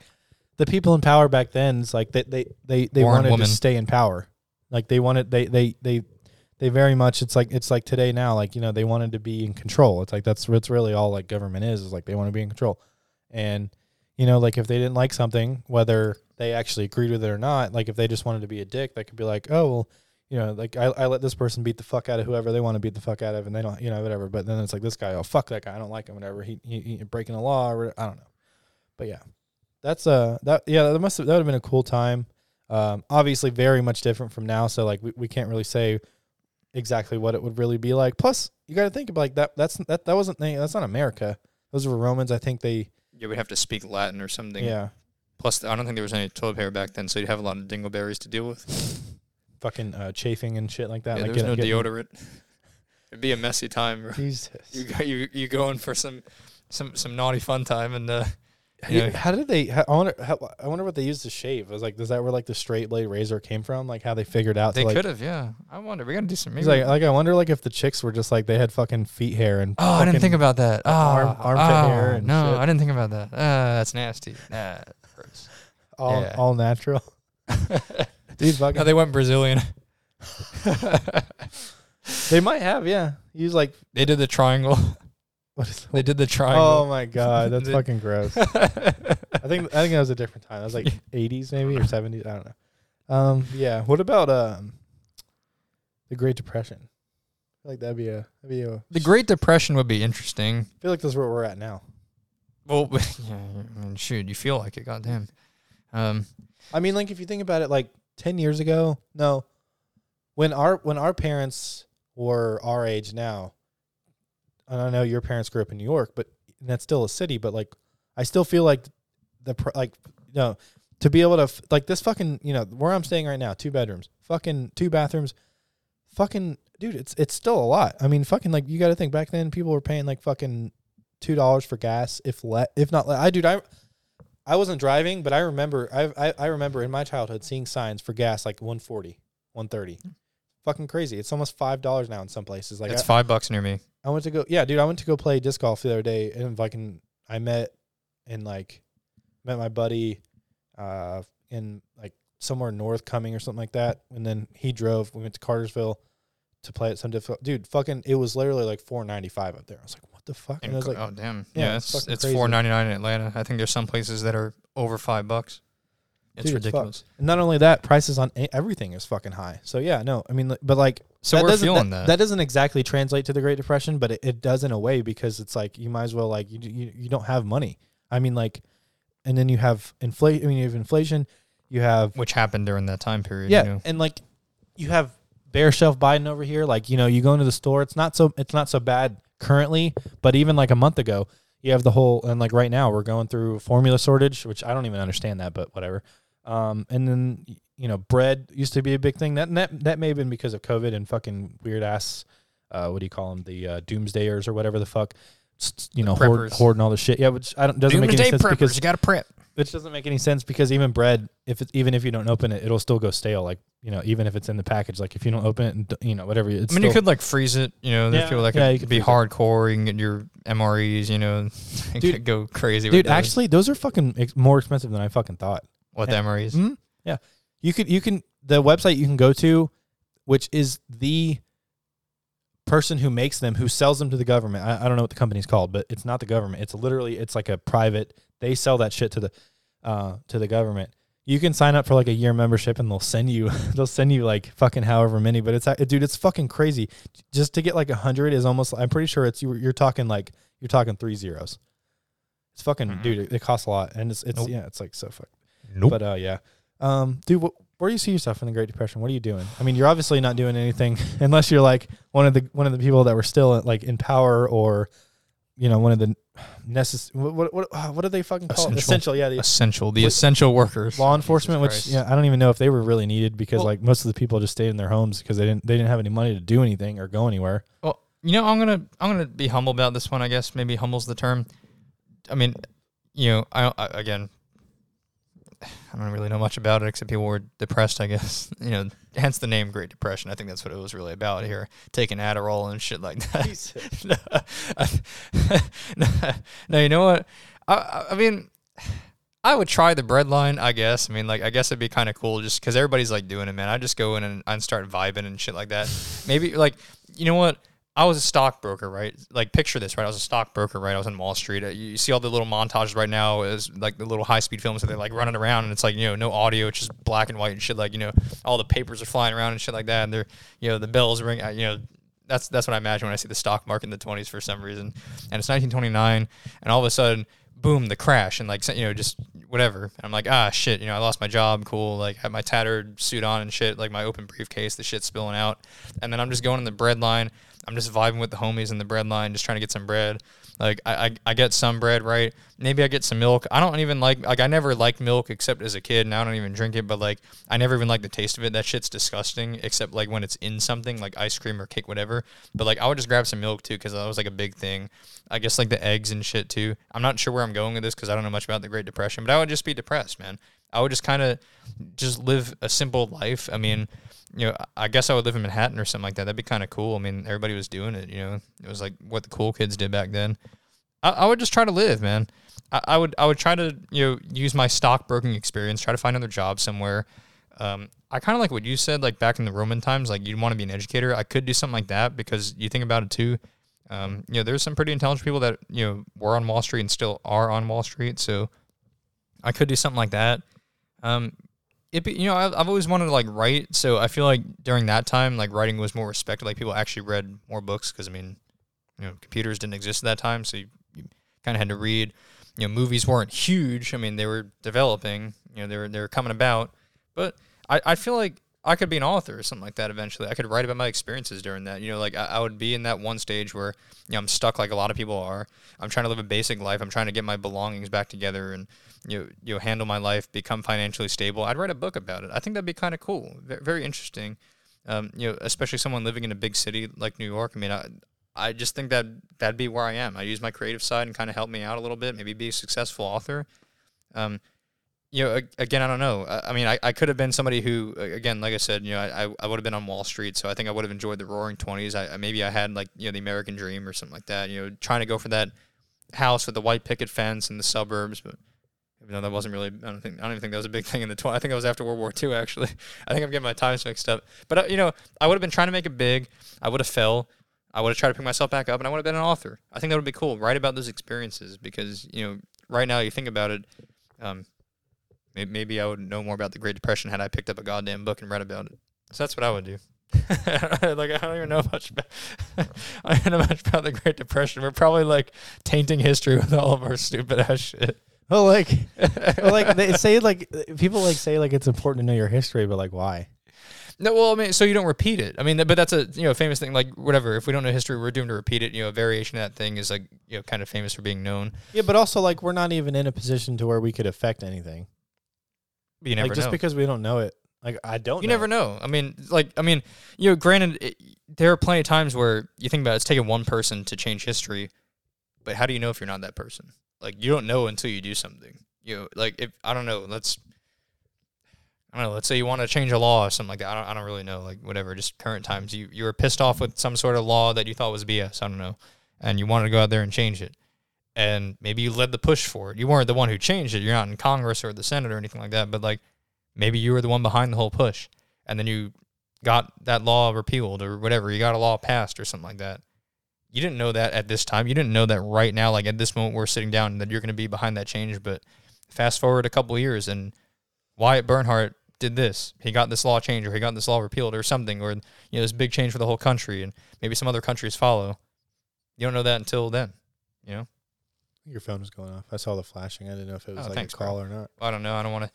the people in power back then, it's like they they they, they wanted women. to stay in power. Like they wanted they, they they they very much. It's like it's like today now. Like, you know, they wanted to be in control. It's like that's what's really all like government is. Is like they want to be in control. And you know, like if they didn't like something, whether they actually agreed with it or not, like if they just wanted to be a dick, they could be like, oh well, you know, like I I let this person beat the fuck out of whoever they want to beat the fuck out of, and they don't, you know, whatever. But then it's like this guy, oh fuck that guy, I don't like him, whatever. He he, he breaking the law, or I don't know. But yeah, that's uh that yeah that must have, that would have been a cool time. Um, obviously very much different from now, so like we, we can't really say exactly what it would really be like. Plus, you got to think about like that that's that that wasn't that's not America. Those were Romans. I think they yeah we'd have to speak Latin or something. Yeah. Plus, I don't think there was any toilet paper back then, so you'd have a lot of dingleberries to deal with. fucking uh, chafing and shit like that. Yeah, like there's no getting... deodorant. It'd be a messy time, bro. Jesus. You go, you you going for some some some naughty fun time and. Uh, Yeah. How did they? How, I wonder. How, I wonder what they used to shave. I was like, is that where like the straight blade razor came from? Like how they figured out they like, could have. Yeah, I wonder. We gotta do some. Maybe like, like I wonder like if the chicks were just like they had fucking feet hair and. Oh, I didn't think about that. Oh, arm, armpit oh, hair. And no, shit. I didn't think about that. Uh, that's nasty. Nah, gross. All yeah. all natural. Dude, fucking. No, they went Brazilian. They might have. Yeah, use like they did the triangle. What is they did the triangle. Oh my god, that's fucking gross. I think I think that was a different time. That was like eighties maybe or seventies. I don't know. Um, yeah. What about um, the Great Depression? I feel like that'd be a that'd be a the Great Depression would be interesting. I feel like that's where we're at now. Well, yeah, I mean, shoot, you feel like it. Goddamn. Um, I mean, like if you think about it, like ten years ago, no, when our when our parents were our age now. And I know your parents grew up in New York, but and that's still a city. But like, I still feel like the like, you know, to be able to f- like this fucking, you know, where I'm staying right now, two bedrooms, fucking two bathrooms, fucking dude, it's it's still a lot. I mean, fucking like you got to think back then, people were paying like fucking two dollars for gas, if let if not. Let, I dude, I I wasn't driving, but I remember I I, I remember in my childhood seeing signs for gas like one forty, one thirty Fucking crazy. It's almost five dollars now in some places. Like it's I, five bucks near me. I went to go yeah, dude, I went to go play disc golf the other day and fucking I met and like met my buddy uh in like somewhere north coming or something like that. And then he drove. We went to Cartersville to play at some difficult dude, fucking it was literally like four ninety five up there. I was like, what the fuck? And I was like, oh damn. Yeah, yeah it's it's, it's four ninety nine in Atlanta. I think there's some places that are over five bucks. It's Dude, ridiculous. It's and not only that, prices on a- everything is fucking high. So yeah, no, I mean, but like, so that we're doesn't, feeling that, that. That doesn't exactly translate to the Great Depression, but it, it does in a way because it's like you might as well like you you, you don't have money. I mean, like, and then you have inflation. I mean, you have inflation. You have which happened during that time period. Yeah, you know? And like, you have bare shelf Biden over here. Like, you know, you go into the store. It's not so it's not so bad currently, but even like a month ago, you have the whole and like right now we're going through formula shortage, which I don't even understand that, but whatever. Um, and then, you know, bread used to be a big thing that, that, that may have been because of COVID and fucking weird ass, uh, what do you call them? The, uh, doomsdayers or whatever the fuck, just, you know, hoard, hoarding all the shit. Yeah. Which I don't, doesn't Doomsday make any sense preppers, because you got to prep, which doesn't make any sense because even bread, if it's, even if you don't open it, it'll still go stale. Like, you know, even if it's in the package, like if you don't open it and you know, whatever. It's I mean, still, you could like freeze it, you know, there's yeah, people that could, yeah, you could be hardcore. You can get your M R Es, you know, dude, go crazy. Dude, with actually those are fucking ex- more expensive than I fucking thought. What the M R Es? Mm-hmm. Yeah. You could, you can, the website you can go to, which is the person who makes them, who sells them to the government. I, I don't know what the company's called, but it's not the government. It's literally, it's like a private, they sell that shit to the, uh, to the government. You can sign up for like a year membership and they'll send you, they'll send you like fucking however many, but it's, dude, it's fucking crazy. Just to get like a hundred is almost, I'm pretty sure it's, you, you're talking like, you're talking three zeros. It's fucking, mm-hmm. dude, it, it costs a lot. And it's, it's, nope. yeah, it's like so fucking. Nope. But uh, yeah, um, dude, wh- where do you see yourself in the Great Depression? What are you doing? I mean, you're obviously not doing anything unless you're like one of the one of the people that were still at, like in power, or you know, one of the necessary. What what what do they fucking call essential. It? Essential, yeah, the essential, the what, essential workers, law enforcement. Which yeah, I don't even know if they were really needed because well, like most of the people just stayed in their homes because they didn't they didn't have any money to do anything or go anywhere. Well, you know, I'm gonna I'm gonna be humble about this one. I guess maybe humble's the term. I mean, you know, I, I again. I don't really know much about it except people were depressed, I guess. You know, hence the name Great Depression. I think that's what it was really about here, taking Adderall and shit like that. no, no, no, you know what? I, I mean, I would try the bread line, I guess. I mean, like, I guess it'd be kind of cool just because everybody's, like, doing it, man. I just go in and I'd start vibing and shit like that. Maybe, like, you know what? I was a stockbroker, right? Like, picture this, right? I was a stockbroker, right? I was on Wall Street. You see all the little montages right now is like the little high-speed films that they're, like, running around, and it's, like, you know, no audio. It's just black and white and shit. Like, you know, all the papers are flying around and shit like that, and they're, you know, the bells ring. You know, that's that's what I imagine when I see the stock market in the twenties for some reason. And it's nineteen twenty-nine, and all of a sudden, boom, the crash, and, like, you know, just whatever. And I'm like, ah, shit, you know, I lost my job, cool. Like, had my tattered suit on and shit, like my open briefcase, the shit spilling out. And then I'm just going in the bread line. I'm just vibing with the homies in the bread line, just trying to get some bread. Like, I, I, I get some bread, right? Maybe I get some milk. I don't even like, like, I never liked milk except as a kid, and I don't even drink it, but, like, I never even liked the taste of it. That shit's disgusting, except, like, when it's in something, like ice cream or cake, whatever. But, like, I would just grab some milk, too, because that was, like, a big thing. I guess, like, the eggs and shit, too. I'm not sure where I'm going with this because I don't know much about the Great Depression, but I would just be depressed, man. I would just kind of just live a simple life. I mean, you know, I guess I would live in Manhattan or something like that. That'd be kind of cool. I mean, everybody was doing it, you know. It was like what the cool kids did back then. I, I would just try to live, man. I, I would I would try to, you know, use my stockbroking experience, try to find another job somewhere. Um, I kind of like what you said, like back in the Roman times, like you'd want to be an educator. I could do something like that because you think about it too. Um, you know, there's some pretty intelligent people that, you know, were on Wall Street and still are on Wall Street. So I could do something like that. Um, it be, you know, I've, I've always wanted to like write. So I feel like during that time, like writing was more respected. Like people actually read more books. Cause I mean, you know, computers didn't exist at that time. So you, you kind of had to read, you know, movies weren't huge. I mean, they were developing, you know, they were, they were coming about, but I, I feel like I could be an author or something like that. Eventually I could write about my experiences during that, you know, like I, I would be in that one stage where, you know, I'm stuck. Like a lot of people are, I'm trying to live a basic life. I'm trying to get my belongings back together and, you know, you know, handle my life, become financially stable. I'd write a book about it. I think that'd be kind of cool. Very, very interesting. Um, you know, especially someone living in a big city like New York. I mean, I, I just think that that'd be where I am. I use my creative side and kind of help me out a little bit, maybe be a successful author. Um, You know, again, I don't know. I mean, I, I could have been somebody who, again, like I said, you know, I, I would have been on Wall Street, so I think I would have enjoyed the Roaring Twenties. I maybe I had like, you know, the American Dream or something like that. You know, trying to go for that house with the white picket fence in the suburbs, but even though that wasn't really, I don't think, I don't even think that was a big thing in the twenties. I think that was after World War Two, actually. I think I'm getting my times mixed up. But uh, you know, I would have been trying to make it big. I would have fell. I would have tried to pick myself back up, and I would have been an author. I think that would be cool. Write about those experiences because you know, right now you think about it. Um, Maybe I would know more about the Great Depression had I picked up a goddamn book and read about it. So that's what I would do. Like, I don't even know much about, I don't know much about the Great Depression. We're probably, like, tainting history with all of our stupid-ass shit. Well, like, well, like they say, like, people, like, say, like, it's important to know your history, but, like, why? No, well, I mean, so you don't repeat it. I mean, but that's a, you know, famous thing, like, whatever. If we don't know history, we're doomed to repeat it. You know, a variation of that thing is, like, you know, kind of famous for being known. Yeah, but also, like, we're not even in a position to where we could affect anything. You never like just know. Because we don't know it. Like, I don't you know. You never know. I mean, like, I mean, you know, granted, it, there are plenty of times where you think about it, it's taking one person to change history, but how do you know if you're not that person? Like, you don't know until you do something. You know, like, if, I don't know, let's, I don't know, let's say you want to change a law or something like that. I don't, I don't really know, like, whatever, just current times. You, you were pissed off with some sort of law that you thought was B S, I don't know, and you wanted to go out there and change it. And maybe you led the push for it. You weren't the one who changed it. You're not in Congress or the Senate or anything like that. But, like, maybe you were the one behind the whole push. And then you got that law repealed or whatever. You got a law passed or something like that. You didn't know that at this time. You didn't know that right now, like, at this moment we're sitting down, that you're going to be behind that change. But fast forward a couple of years, and Wyatt Bernhardt did this. He got this law changed or he got this law repealed or something. Or, you know, this big change for the whole country. And maybe some other countries follow. You don't know that until then, you know? Your phone was going off. I saw the flashing. I didn't know if it was oh, like thanks, a call Carl. Or not. I don't know. I don't want to.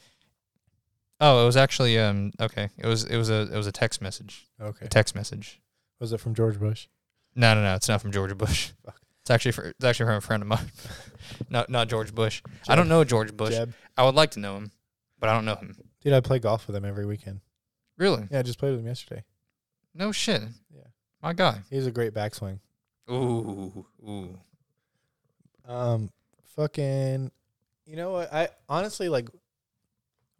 Oh, it was actually um okay. It was it was a it was a text message. Okay. A text message. Was it from George Bush? No, no, no. It's not from George Bush. Fuck. It's actually for it's actually from a friend of mine. not not George Bush. Jeb. I don't know George Bush. Jeb. I would like to know him, but I don't know him. Dude, I play golf with him every weekend. Really? Yeah, I just played with him yesterday. No shit. Yeah. My guy. He has a great backswing. Ooh, ooh. Um, fucking, you know what? I honestly like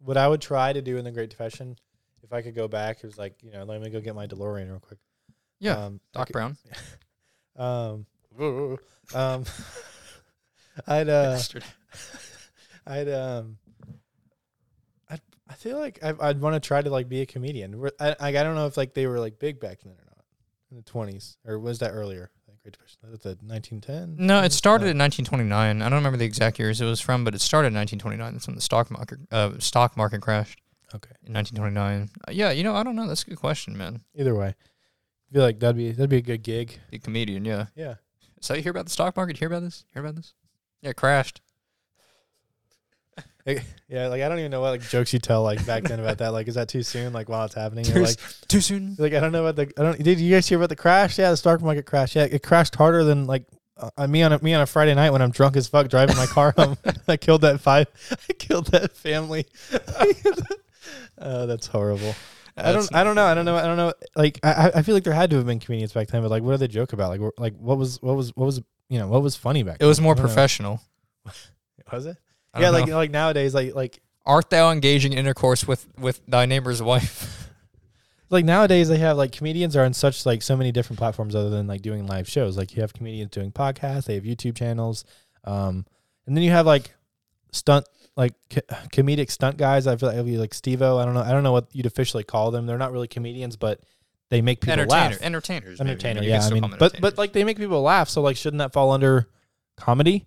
what I would try to do in the Great Depression if I could go back. It was like, you know, let me go get my DeLorean real quick. Yeah, um, Doc could, Brown. um, um, I'd uh, I'd um, I I feel like I, I'd want to try to like be a comedian. I I don't know if like they were like big back then or not in the twenties or was that earlier? The nineteen ten? No, it started in nineteen twenty-nine. I don't remember the exact years it was from, but it started in nineteen twenty-nine. That's when the stock market uh, stock market crashed. Okay. In nineteen twenty-nine. Uh, yeah, you know, I don't know. That's a good question, man. Either way, I feel like that'd be that'd be a good gig. Be a comedian, yeah. Yeah. So you hear about the stock market? You hear about this? You hear about this? Yeah, it crashed. Yeah, like I don't even know what like jokes you tell like back then about that. Like, is that too soon? Like while it's happening, you're like too soon. Like I don't know about the. I don't. Did you guys hear about the crash? Yeah, the stock market crash. Yeah, it crashed harder than like uh, me on a, me on a Friday night when I'm drunk as fuck driving my car home. I killed that five. I killed that family. Oh, that's horrible. That's I don't. I don't know. I don't know. I don't know. Like I, I feel like there had to have been comedians back then, but like, what did they joke about? Like, like what was, what was, what was, you know, what was funny back then? It was more professional. Was it? I yeah, like know. like nowadays, like like art thou engaging in intercourse with, with thy neighbor's wife? Like nowadays, they have like comedians are on such like so many different platforms other than like doing live shows. Like you have comedians doing podcasts, they have YouTube channels, um, and then you have like stunt like co- comedic stunt guys. I feel like it'll be like Steve-O. I don't know. I don't know what you'd officially call them. They're not really comedians, but they make people Entertainer, laugh. Entertainers, entertainers. Maybe. Yeah, I mean, but but like they make people laugh. So like, shouldn't that fall under comedy?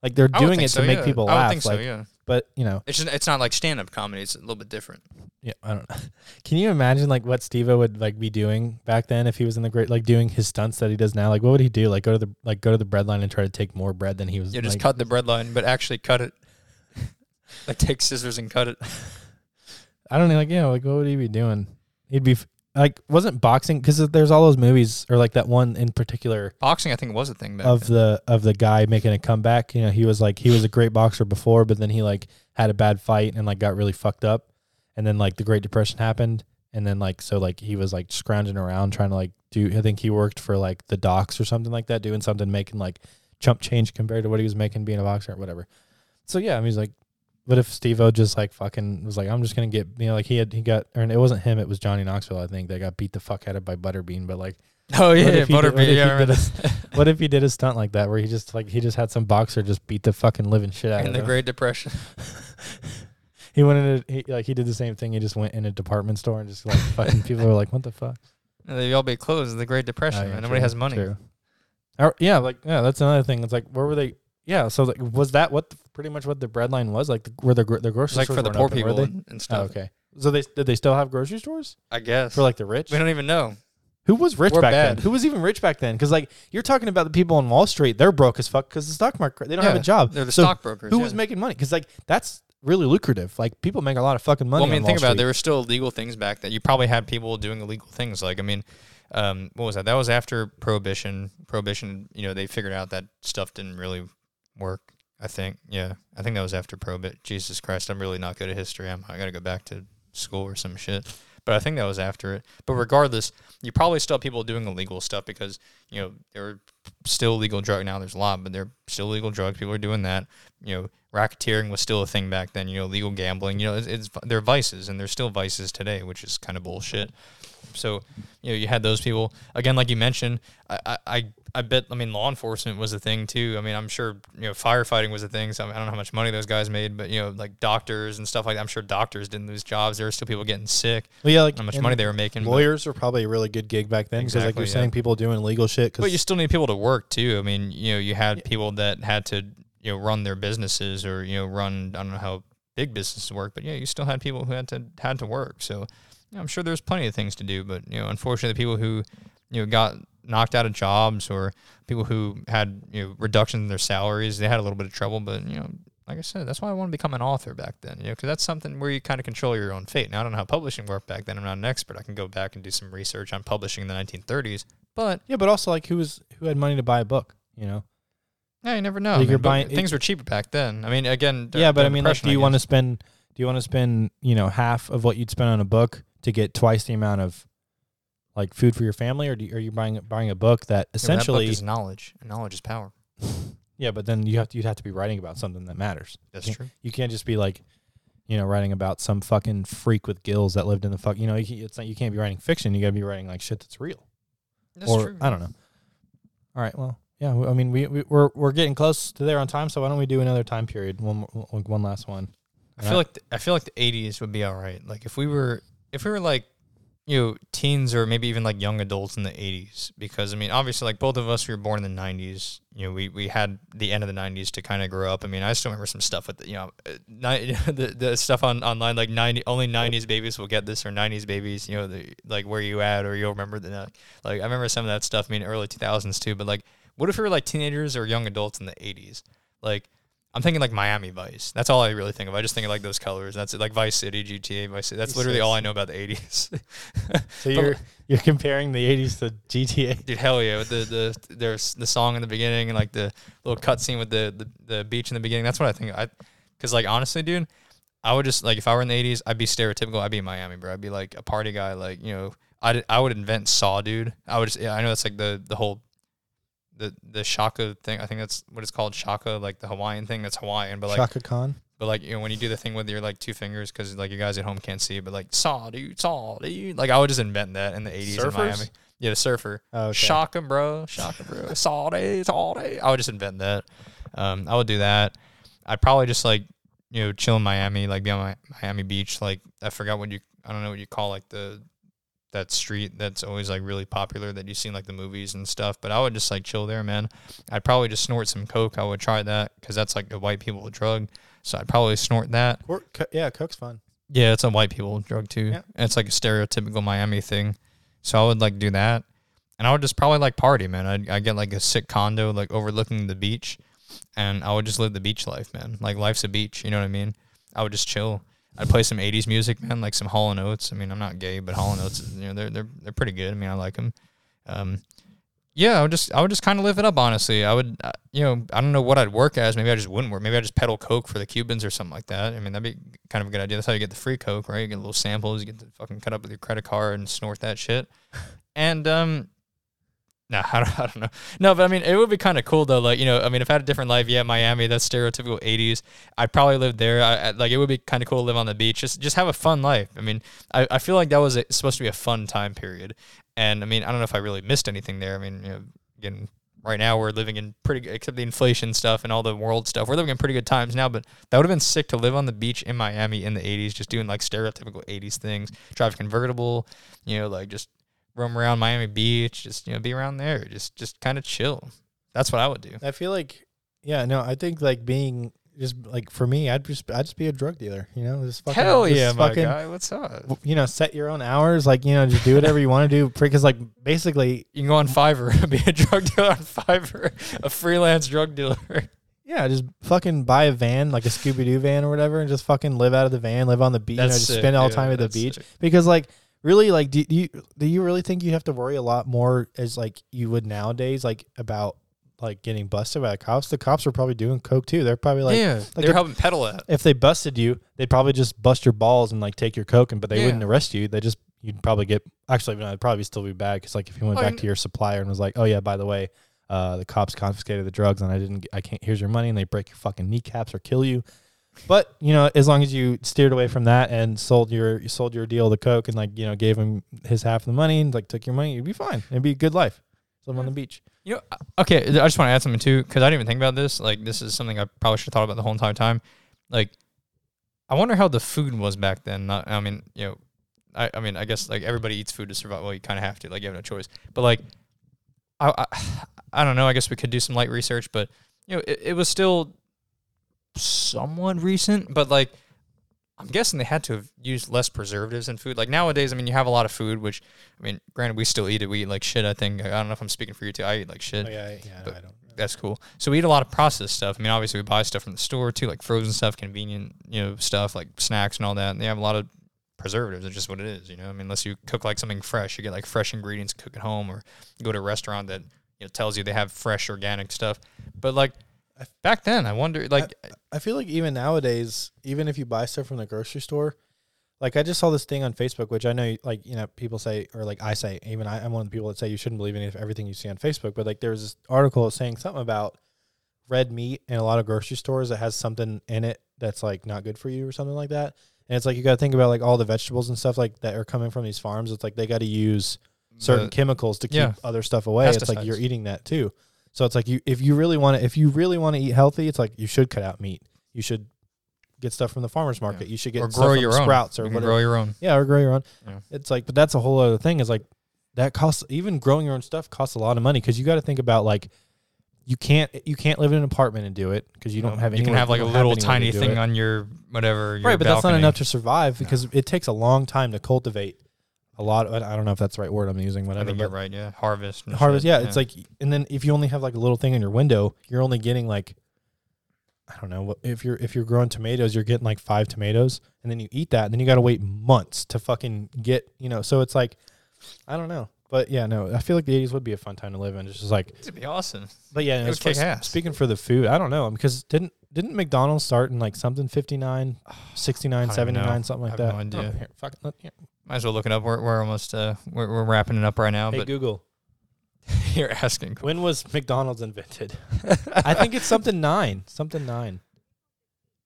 Like they're doing it so, to make yeah. people laugh. I would think like, so, yeah. But you know, it's just, it's not like stand up comedy. It's a little bit different. Yeah, I don't know. Can you imagine like what Steve-O would like be doing back then if he was in the great like doing his stunts that he does now? Like what would he do? Like go to the like go to the bread line and try to take more bread than he was. Yeah, just like, cut the bread line, but actually cut it. Like take scissors and cut it. I don't know. Like yeah, like what would he be doing? He'd be. F- Like, wasn't boxing, because there's all those movies, or like that one in particular. Boxing, I think, was a thing back of then. the of the guy making a comeback. You know, he was like, he was a great boxer before, but then he like had a bad fight and like got really fucked up. And then like the Great Depression happened. And then like, so like he was like scrounging around trying to like do, I think he worked for like the docks or something like that, doing something, making like chump change compared to what he was making being a boxer or whatever. So yeah, I mean, he's like, what if Steve-O just like fucking was like, I'm just gonna get, you know, like he had he got, or it wasn't him, it was Johnny Knoxville, I think, that got beat the fuck out of by Butterbean, but like, oh yeah, yeah Butterbean, yeah. Right. A, what if he did a stunt like that where he just like he just had some boxer just beat the fucking living shit out in of him in the Great Depression? He went in, a, he, like he did the same thing. He just went in a department store and just like fucking people were like, what the fuck? And they all be closed in the Great Depression. Oh, yeah, man. Nobody true, has money. True. Or, yeah, like yeah, that's another thing. It's like where were they? Yeah, so like, was that what the, pretty much what the breadline was like? The, where the gro- the grocery like stores for the poor people and, and stuff. Oh, okay, so they did they still have grocery stores? I guess for like the rich. We don't even know who was rich We're back bad. then. Who was even rich back then? Because like you're talking about the people on Wall Street, they're broke as fuck because the stock market. They don't yeah, have a job. They're the so stockbrokers. Who yeah. was making money? Because like that's really lucrative. Like people make a lot of fucking money. Well, I mean, on think Wall about Street. It. There were still illegal things back then. You probably had people doing illegal things. Like I mean. Um, what was that? That was after Prohibition. Prohibition, you know, they figured out that stuff didn't really work, I think. Yeah. I think that was after Prohibition. Jesus Christ, I'm really not good at history. I'm, I got to go back to school or some shit. But I think that was after it. But regardless, you probably still have people doing illegal stuff because, you know, there are still illegal drugs. Now there's a lot, but there are still illegal drugs. People are doing that. You know, racketeering was still a thing back then. You know, illegal gambling. You know, it's, it's they're vices, and they're still vices today, which is kind of bullshit. So, you know, you had those people. Again, like you mentioned, I, I, I bet, I mean, law enforcement was a thing, too. I mean, I'm sure, you know, firefighting was a thing. So I don't know how much money those guys made, but, you know, like doctors and stuff like that. I'm sure doctors didn't lose jobs. There were still people getting sick. Well, yeah, like how much money they were making. Lawyers were probably a really good gig back then because, exactly, like, you're yeah. saying people doing illegal shit. Cause but you still need people to work, too. I mean, you know, you had yeah. people that had to, you know, run their businesses or, you know, run, I don't know how big businesses work, but, yeah, you still had people who had to had to work, so... I'm sure there's plenty of things to do, but, you know, unfortunately, the people who, you know, got knocked out of jobs or people who had, you know, reductions in their salaries, they had a little bit of trouble. But, you know, like I said, that's why I want to become an author back then, you know, because that's something where you kind of control your own fate. Now, I don't know how publishing worked back then. I'm not an expert. I can go back and do some research on publishing in the nineteen thirties. But yeah, but also like who was who had money to buy a book, you know? Yeah, you never know. Like I mean, you're buying, things were cheaper back then. I mean, again, yeah, but I mean, like, do you want to spend? Do you want to spend, you know, half of what you'd spend on a book to get twice the amount of, like, food for your family, or do you, are you buying buying a book that essentially yeah, that book is knowledge? Knowledge is power. Yeah, but then you have to, you'd have to be writing about something that matters. That's you true. You can't just be like, you know, writing about some fucking freak with gills that lived in the fuck. You know, you, it's not, you can't be writing fiction. You got to be writing like shit that's real. That's or, true. I don't know. All right. Well, yeah. I mean, we, we we're we're getting close to there on time. So why don't we do another time period? One one last one. I feel like the, I feel like the eighties would be all right. Like if we were, if we were like, you know, teens or maybe even like young adults in the eighties, because I mean, obviously, like both of us, we were born in the nineties. You know, we, we had the end of the nineties to kind of grow up. I mean, I still remember some stuff with the, you know, ni- the the stuff on online like ninety only nineties babies will get this or nineties babies. You know, the, like where you at or you'll remember the like I remember some of that stuff. I mean, early two thousands too. But like, what if we were like teenagers or young adults in the eighties, like. I'm thinking like Miami Vice. That's all I really think of. I just think of like those colors. That's it, like Vice City, G T A Vice City. That's literally all I know about the eighties. So you're you're comparing the eighties to G T A, dude? Hell yeah! With the the there's the song in the beginning and like the little cutscene with the, the the beach in the beginning. That's what I think. I because like honestly, dude, I would just like if I were in the eighties, I'd be stereotypical. I'd be in Miami, bro. I'd be like a party guy. Like you know, I I would invent Saw, dude. I would just yeah, I know that's like the the whole. The the shaka thing, I think that's what it's called, shaka, like the Hawaiian thing. That's Hawaiian, but like Shaka Khan. But like you know, when you do the thing with your like two fingers, because like you guys at home can't see, but like saw dude, saw dude. Like I would just invent that in the eighties Surfers? In Miami. Yeah, the surfer. Oh, okay. Shaka bro, shaka bro, saw day, saw day. I would just invent that. Um, I would do that. I'd probably just like you know chill in Miami, like be on my Miami Beach. Like I forgot what you, I don't know what you call like the. That street that's always like really popular that you see in like the movies and stuff, but I would just like chill there, man. I'd probably just snort some coke. I would try that because that's like a white people drug, so I'd probably snort that. Or, co- yeah, coke's fun. Yeah, it's a white people drug too. Yeah. And it's like a stereotypical Miami thing, so I would like do that, and I would just probably like party, man. I'd, I'd get like a sick condo like overlooking the beach, and I would just live the beach life, man. Like life's a beach, you know what I mean? I would just chill. I'd play some eighties music, man, like some Hall and Oates. I mean, I'm not gay, but Hall and Oates, you know, they're they're they're pretty good. I mean, I like them. Um, yeah, I would just I would just kind of live it up, honestly. I would, uh, you know, I don't know what I'd work as. Maybe I just wouldn't work. Maybe I just peddle coke for the Cubans or something like that. I mean, that'd be kind of a good idea. That's how you get the free coke, right? You get little samples. You get to fucking cut up with your credit card and snort that shit. And um, no, nah, I don't, I don't know. No, but I mean, it would be kind of cool though. Like, you know, I mean, if I had a different life, yeah, Miami, that's stereotypical eighties. I'd probably live there. I, I, like, it would be kind of cool to live on the beach. Just, just have a fun life. I mean, I, I feel like that was a, supposed to be a fun time period. And I mean, I don't know if I really missed anything there. I mean, you know, again, right now we're living in pretty good, except the inflation stuff and all the world stuff. We're living in pretty good times now, but that would have been sick to live on the beach in Miami in the eighties, just doing like stereotypical eighties things, drive a convertible, you know, like just. Roam around Miami Beach, just you know, be around there, just just kind of chill. That's what I would do. I feel like, yeah, no, I think like being just like for me, I'd just I'd just be a drug dealer, you know. Just fucking, hell yeah, just my fucking, guy, what's up? You know, set your own hours, like you know, just do whatever you want to do. Because like basically, you can go on Fiverr, be a drug dealer on Fiverr, a freelance drug dealer. Yeah, just fucking buy a van, like a Scooby Doo van or whatever, and just fucking live out of the van, live on the beach, you know, just sick, spend all yeah, time at the beach sick. Because like. Really, like, do you do you really think you have to worry a lot more as like you would nowadays, like about like getting busted by the cops? The cops are probably doing coke too. They're probably like, yeah, like they're if, helping peddle it. If they busted you, they'd probably just bust your balls and like take your coke, and but they yeah. wouldn't arrest you. They just you'd probably get actually, no, it'd probably still be bad because like if you went oh, back to your supplier and was like, oh yeah, by the way, uh, the cops confiscated the drugs and I didn't, I can't. Here's your money, and they break your fucking kneecaps or kill you. But, you know, as long as you steered away from that and sold your you sold your deal to coke and, like, you know, gave him his half of the money and, like, took your money, you'd be fine. It'd be a good life. Live on the beach. You know, okay, I just want to add something, too, because I didn't even think about this. Like, this is something I probably should have thought about the whole entire time. Like, I wonder how the food was back then. Not, I mean, you know, I, I mean, I guess, like, everybody eats food to survive. Well, you kind of have to. Like, you have no choice. But, like, I, I, I don't know. I guess we could do some light research. But, you know, it, it was still... somewhat recent, but like I'm guessing they had to have used less preservatives in food. Like nowadays, I mean, you have a lot of food, which I mean, granted, we still eat it. We eat like shit. I think I don't know if I'm speaking for you too. I eat like shit. Oh, yeah, yeah, no, I don't. That's cool. So we eat a lot of processed stuff. I mean, obviously, we buy stuff from the store too, like frozen stuff, convenient, you know, stuff like snacks and all that. And they have a lot of preservatives. It's just what it is, you know. I mean, unless you cook like something fresh, you get like fresh ingredients, cook at home, or you go to a restaurant that you know tells you they have fresh organic stuff. But like. Back then, I wonder, like... I, I feel like even nowadays, even if you buy stuff from the grocery store, like, I just saw this thing on Facebook, which I know, like, you know, people say, or, like, I say, even I, I'm one of the people that say you shouldn't believe any of everything you see on Facebook, but, like, there was this article saying something about red meat in a lot of grocery stores that has something in it that's, like, not good for you or something like that. And it's, like, you got to think about, like, all the vegetables and stuff, like, that are coming from these farms. It's, like, they got to use certain the, chemicals to keep yeah. other stuff away. Pesticides. It's, like, you're eating that, too. So it's like you, if you really want to, if you really want to eat healthy, it's like you should cut out meat. You should get stuff from the farmer's market. Yeah. You should get or grow stuff from your Sprouts own. Or you whatever. Grow your own. Yeah, or grow your own. Yeah. It's like, but that's a whole other thing. Is like that costs even growing your own stuff costs a lot of money because you got to think about like you can't you can't live in an apartment and do it because you no, don't have any. You can have like a little tiny thing it. On your whatever. Your right, but balcony. That's not enough to survive because no. It takes a long time to cultivate. A lot of, I don't know if that's the right word I'm using, whatever. I think you're right, yeah. Harvest. Harvest, yeah, yeah. It's like, and then if you only have like a little thing in your window, you're only getting like I don't know, if you're if you're growing tomatoes, you're getting like five tomatoes, and then you eat that, and then you got to wait months to fucking get, you know, so it's like, I don't know. But yeah, no, I feel like the eighties would be a fun time to live in. It's just like, it'd be awesome. But yeah, it was kick ass. Speaking for the food, I don't know, because didn't didn't McDonald's start in like something fifty-nine, sixty-nine, seventy-nine, something like that? I have no idea. Oh, here, fuck, look, here. Might as well look it up. We're, we're almost uh, we're, we're wrapping it up right now. Hey, but Google. You're asking. When was McDonald's invented? I think it's something nine. Something nine.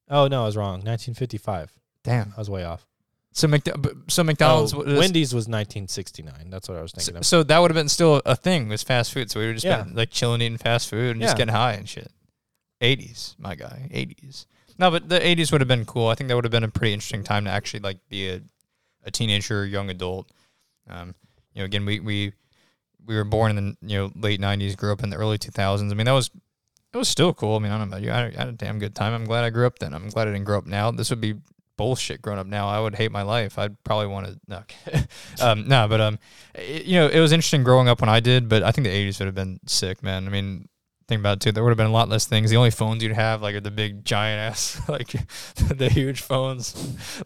Oh, no, I was wrong. nineteen fifty-five. Damn. I was way off. So, McDo- so McDonald's... Oh, was, Wendy's was nineteen sixty-nine. That's what I was thinking so, of. So that would have been still a thing, was fast food. So we were just yeah. been, like chilling, eating fast food and yeah. just getting high and shit. eighties, my guy. eighties. No, but the eighties would have been cool. I think that would have been a pretty interesting time to actually like be a, a teenager or young adult. Um, you know, again, we... we We were born in the you know late nineties, grew up in the early two thousands. I mean, that was it was still cool. I mean, I don't know about you. I, I had a damn good time. I'm glad I grew up then. I'm glad I didn't grow up now. This would be bullshit growing up now. I would hate my life. I'd probably want to no, um, no. But um, it, you know, it was interesting growing up when I did. But I think the eighties would have been sick, man. I mean, think about it too. There would have been a lot less things. The only phones you'd have like are the big giant ass, like the huge phones,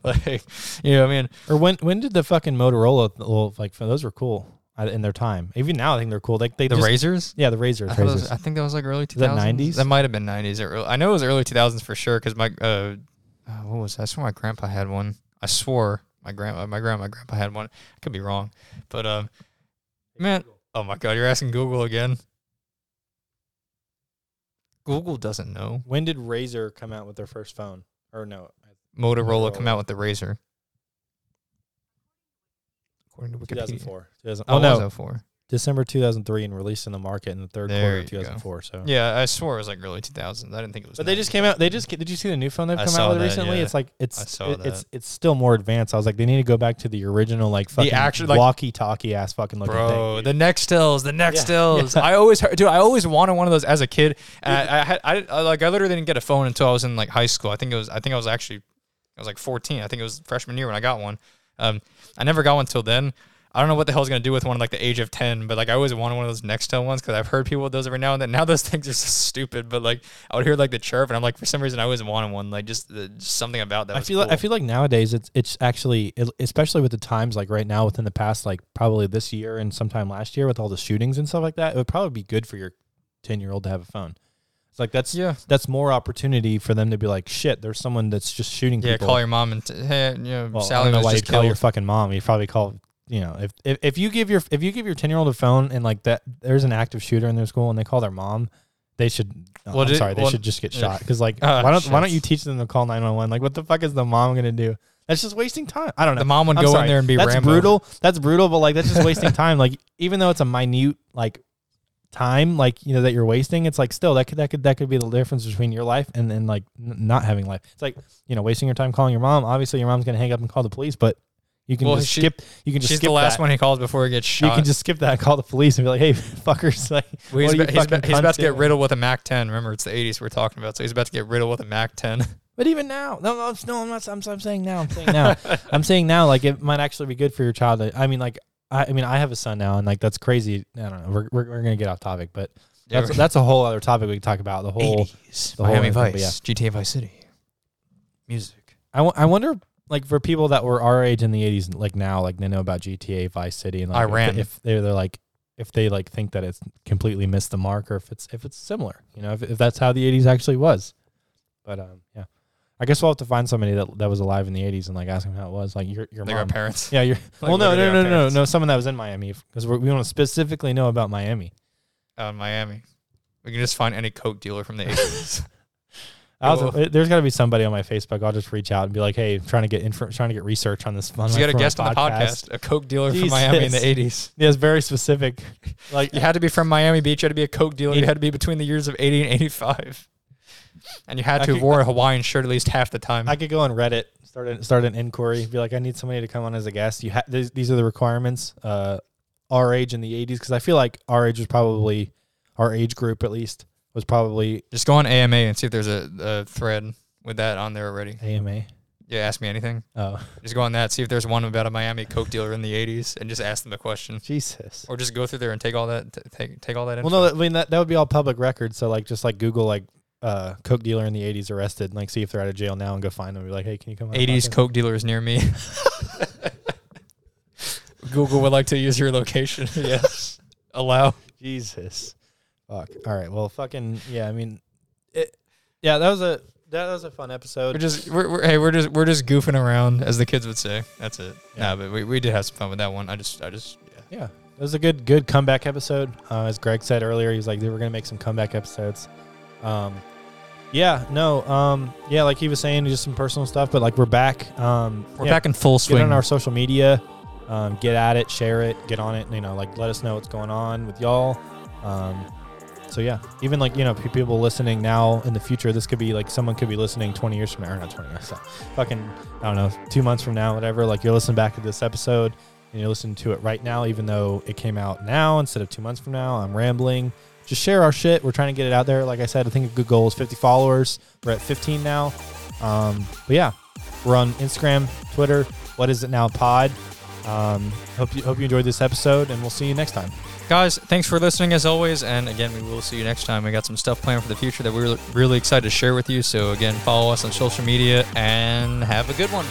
like you know what I mean. Or when when did the fucking Motorola well, like those were cool. In their time, even now, I think they're cool. Like they the just, razors, yeah, the razors. I, razors. Was, I think that was like early two thousands. Nineties. That might have been nineties. I know it was early two thousands for sure. Because my uh, what was that? I swear my grandpa had one. I swore my grandma, my grandma, my grandpa had one. I could be wrong, but um, man, oh my god, you're asking Google again. Google doesn't know. When did Razor come out with their first phone? Or no, Motorola, Motorola. Come out with the Razor. According to Wikipedia. two thousand four. Oh, no. two thousand four. December two thousand three and released in the market in the third there quarter of two thousand four. Go. So yeah, I swore it was like early two thousands. I didn't think it was. But nineties. They just came out. They just Did you see the new phone they've I come out with that, recently? Yeah. It's like, it's it, it's it's still more advanced. I was like, they need to go back to the original like fucking the actual, like, walkie-talkie ass fucking looking bro, thing. Bro, the Nextels, the Nextels. Yeah. I always heard, dude, I always wanted one of those as a kid. And I, I had, I, I like, I literally didn't get a phone until I was in like high school. I think it was, I think I was actually, I was like fourteen. I think it was freshman year when I got one. Um, I never got one till then. I don't know what the hell I was going to do with one like the age of ten, but like I always wanted one of those Nextel ones because I've heard people with those every now and then. Now those things are so stupid, but like I would hear like the chirp and I'm like, for some reason I always wanted one, like just, the, just something about that. I feel cool. like, I feel like nowadays it's it's actually, it, especially with the times like right now within the past, like probably this year and sometime last year with all the shootings and stuff like that, it would probably be good for your ten-year-old to have a phone. It's like that's yeah. that's more opportunity for them to be like, shit, there's someone that's just shooting yeah, people. Yeah, call your mom and t- hey, you know, well, Sally I don't know was why just you call your fucking mom. You probably call, you know, if, if if you give your if you give your ten-year-old a phone and like that, there's an active shooter in their school and they call their mom, they should. Well, oh, I'm did, sorry, they well, should just get yeah. shot because like uh, why don't shit. why don't you teach them to call nine one one? Like what the fuck is the mom gonna do? That's just wasting time. I don't know. The mom would I'm go sorry. in there and be that's Rambo. brutal. That's brutal, but like that's just wasting time. Like even though it's a minute like. time like you know that you're wasting, it's like still that could that could that could be the difference between your life and then like n- not having life. It's like, you know, wasting your time calling your mom. Obviously your mom's gonna hang up and call the police, but you can well, just she, skip you can just skip the last that. one he calls before he gets shot. You can just skip that and call the police and be like, hey fuckers, like well, he's, about, he's, about, he's about to get riddled with a Mac ten. Remember, it's the eighties we're talking about, so he's about to get riddled with a Mac ten. But even now, no, no, no I'm not I'm, I'm saying now I'm saying now I'm saying now like it might actually be good for your child. I mean like I mean, I have a son now, and like that's crazy. I don't know. We're we're, we're gonna get off topic, but that's yeah, that's a whole other topic we can talk about. The whole eighties, the Miami whole, Vice, yeah. G T A Vice City, music. I, w- I wonder, like for people that were our age in the eighties, like now, like they know about G T A Vice City and like, Iran. If, if they're, they're like, if they like think that it's completely missed the mark, or if it's if it's similar, you know, if if that's how the eighties actually was. But um, yeah. I guess we'll have to find somebody that that was alive in the eighties and like ask them how it was. Like your your mom. parents. Yeah, your like well, no, no, no, no, no, no. Someone that was in Miami because we want to specifically know about Miami. Oh, Miami, we can just find any coke dealer from the eighties. Th- there's got to be somebody on my Facebook. I'll just reach out and be like, "Hey, I'm trying to get inf- trying to get research on this." On you got a guest on the podcast, a coke dealer Jesus. from Miami in the eighties. Yeah, it's very specific. Like you had to be from Miami Beach. You had to be a coke dealer. You had to be between the years of eighty and eighty-five. And you had to have worn a Hawaiian shirt at least half the time. I could go on Reddit, start an, start an inquiry, be like, I need somebody to come on as a guest. You ha- these, these are the requirements. Uh, our age in the eighties, because I feel like our age was probably, our age group at least, was probably. Just go on A M A and see if there's a, a thread with that on there already. A M A? Yeah, ask me anything. Oh. Just go on that, see if there's one about a Miami coke dealer in the eighties, and just ask them a question. Jesus. Or just go through there and take all that, t- take take all that info. Well, no, I mean, that, that would be all public record, so like just like Google, like, uh, Coke dealer in the eighties arrested, and like see if they're out of jail now and go find them. Be like, hey, can you come? eighties Coke dealer is near me. Google would like to use your location. Yes. Allow. Jesus. Fuck. All right. Well, fucking yeah. I mean, it. Yeah, that was a that was a fun episode. We're just we're, we're hey we're just we're just goofing around, as the kids would say. That's it. Yeah, nah, but we, we did have some fun with that one. I just I just yeah. Yeah. It was a good good comeback episode. Uh, as Greg said earlier, he's like, we're going to make some comeback episodes. Um, yeah, no. Um, yeah, like he was saying, just some personal stuff. But, like, we're back. Um, we're yeah, back in full swing. Get on our social media. Um, get at it. Share it. Get on it. You know, like, let us know what's going on with y'all. Um, so, yeah. Even, like, you know, people listening now in the future, this could be, like, someone could be listening twenty years from now. Or not twenty years. So fucking, I don't know, two months from now, whatever. Like, you'll listen back to this episode. And you listen to it right now, even though it came out now instead of two months from now. I'm rambling. Just share our shit. We're trying to get it out there. Like I said, I think a good goal is fifty followers. We're at fifteen now. Um, but yeah, we're on Instagram, Twitter. What is it now? Pod. Um, hope you hope you enjoyed this episode, and we'll see you next time, guys. Thanks for listening as always. And again, we will see you next time. We got some stuff planned for the future that we're really excited to share with you. So again, follow us on social media and have a good one.